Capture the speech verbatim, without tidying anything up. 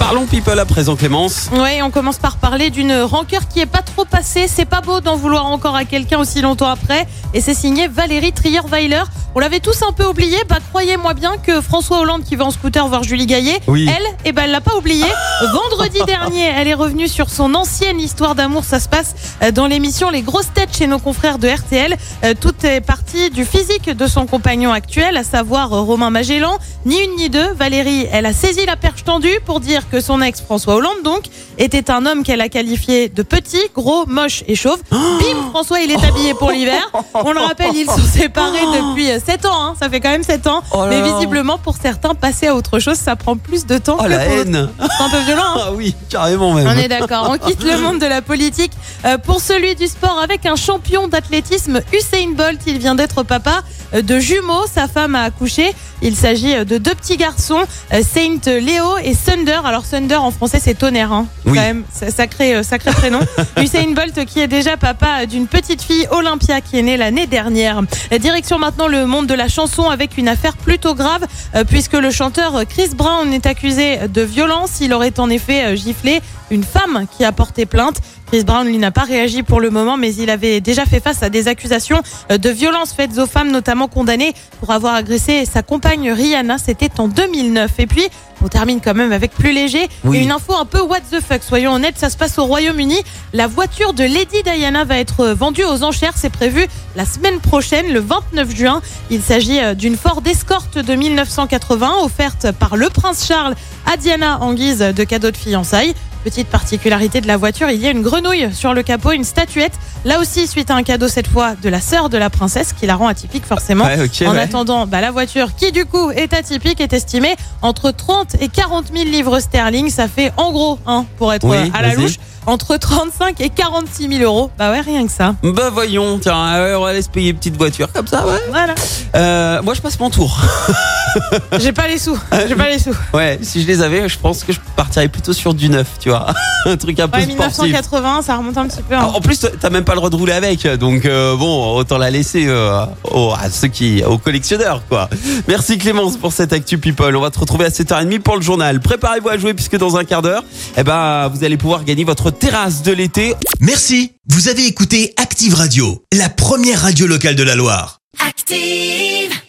Parlons People à présent, Clémence. Oui, on commence par parler d'une rancœur qui n'est pas trop passée. C'est pas beau d'en vouloir encore à quelqu'un aussi longtemps après. Et c'est signé Valérie Trierweiler. On l'avait tous un peu oublié. Bah, croyez-moi bien que François Hollande qui va en scooter voir Julie Gayet, oui. elle, eh ben, elle l'a pas oublié. Vendredi dernier, elle est revenue sur son ancienne histoire d'amour. Ça se passe dans l'émission Les grosses têtes chez nos confrères de R T L. Tout est parti du physique de son compagnon actuel, à savoir Romain Magellan. Ni une ni deux, Valérie, elle a saisi la perche tendue pour dire que son ex François Hollande donc était un homme qu'elle a qualifié de petit, gros, moche et chauve. Bim, François il est habillé pour l'hiver. On le rappelle, ils sont séparés depuis sept ans, hein. Ça fait quand même sept ans. Oh, mais visiblement pour certains, passer à autre chose, ça prend plus de temps oh, que la pour haine. C'est un peu violent, hein. Ah oui, carrément même. On est d'accord, on quitte le monde de la politique pour celui du sport avec un champion d'athlétisme, Usain Bolt. Il vient d'être papa de jumeaux, sa femme a accouché. Il s'agit de deux petits garçons, Saint Léo et Thunder. Alors Thunder en français c'est tonnerre, hein. Oui. Quand même, sacré, sacré prénom. Usain Bolt qui est déjà papa d'une petite fille, Olympia, qui est née l'année dernière. Direction maintenant le monde de la chanson avec une affaire plutôt grave puisque le chanteur Chris Brown est accusé de violence. Il aurait en effet giflé une femme qui a porté plainte. Chris Brown, lui, n'a pas réagi pour le moment, mais il avait déjà fait face à des accusations de violences faites aux femmes, notamment condamnées pour avoir agressé sa compagne Rihanna. C'était en deux mille neuf. Et puis, on termine quand même avec plus léger. Oui. Et une info un peu what the fuck. Soyons honnêtes, ça se passe au Royaume-Uni. La voiture de Lady Diana va être vendue aux enchères. C'est prévu la semaine prochaine, le vingt-neuf juin. Il s'agit d'une Ford Escort de mille neuf cent quatre-vingts, offerte par le Prince Charles à Diana en guise de cadeau de fiançailles. Petite particularité de la voiture, il y a une grenouille sur le capot, une statuette. Là aussi, suite à un cadeau cette fois de la sœur de la princesse, qui la rend atypique forcément. Ouais, okay, en ouais. attendant, bah, la voiture qui du coup est atypique est estimée entre trente et quarante mille livres sterling. Ça fait en gros, hein, pour être oui, à la vas-y. louche, entre trente-cinq et quarante-six mille euros. Bah ouais, rien que ça. Bah voyons, tiens, on va aller se payer une petite voiture comme ça, ouais. Voilà. Euh, moi, je passe mon tour. J'ai pas les sous. J'ai pas les sous. Ouais, si je les avais, je pense que je partirais plutôt sur du neuf, tu vois. Un truc un peu ouais, sportif. mille neuf cent quatre-vingts, ça remonte un petit peu. Hein. En plus, t'as même pas le droit de rouler avec. Donc, euh, bon, autant la laisser euh, aux, à ceux qui, aux collectionneurs, quoi. Merci Clémence pour cette Actu People. On va te retrouver à sept heures trente pour le journal. Préparez-vous à jouer puisque dans un quart d'heure, eh ben, vous allez pouvoir gagner votre terrasse de l'été. Merci. Vous avez écouté Active Radio, la première radio locale de la Loire. Active!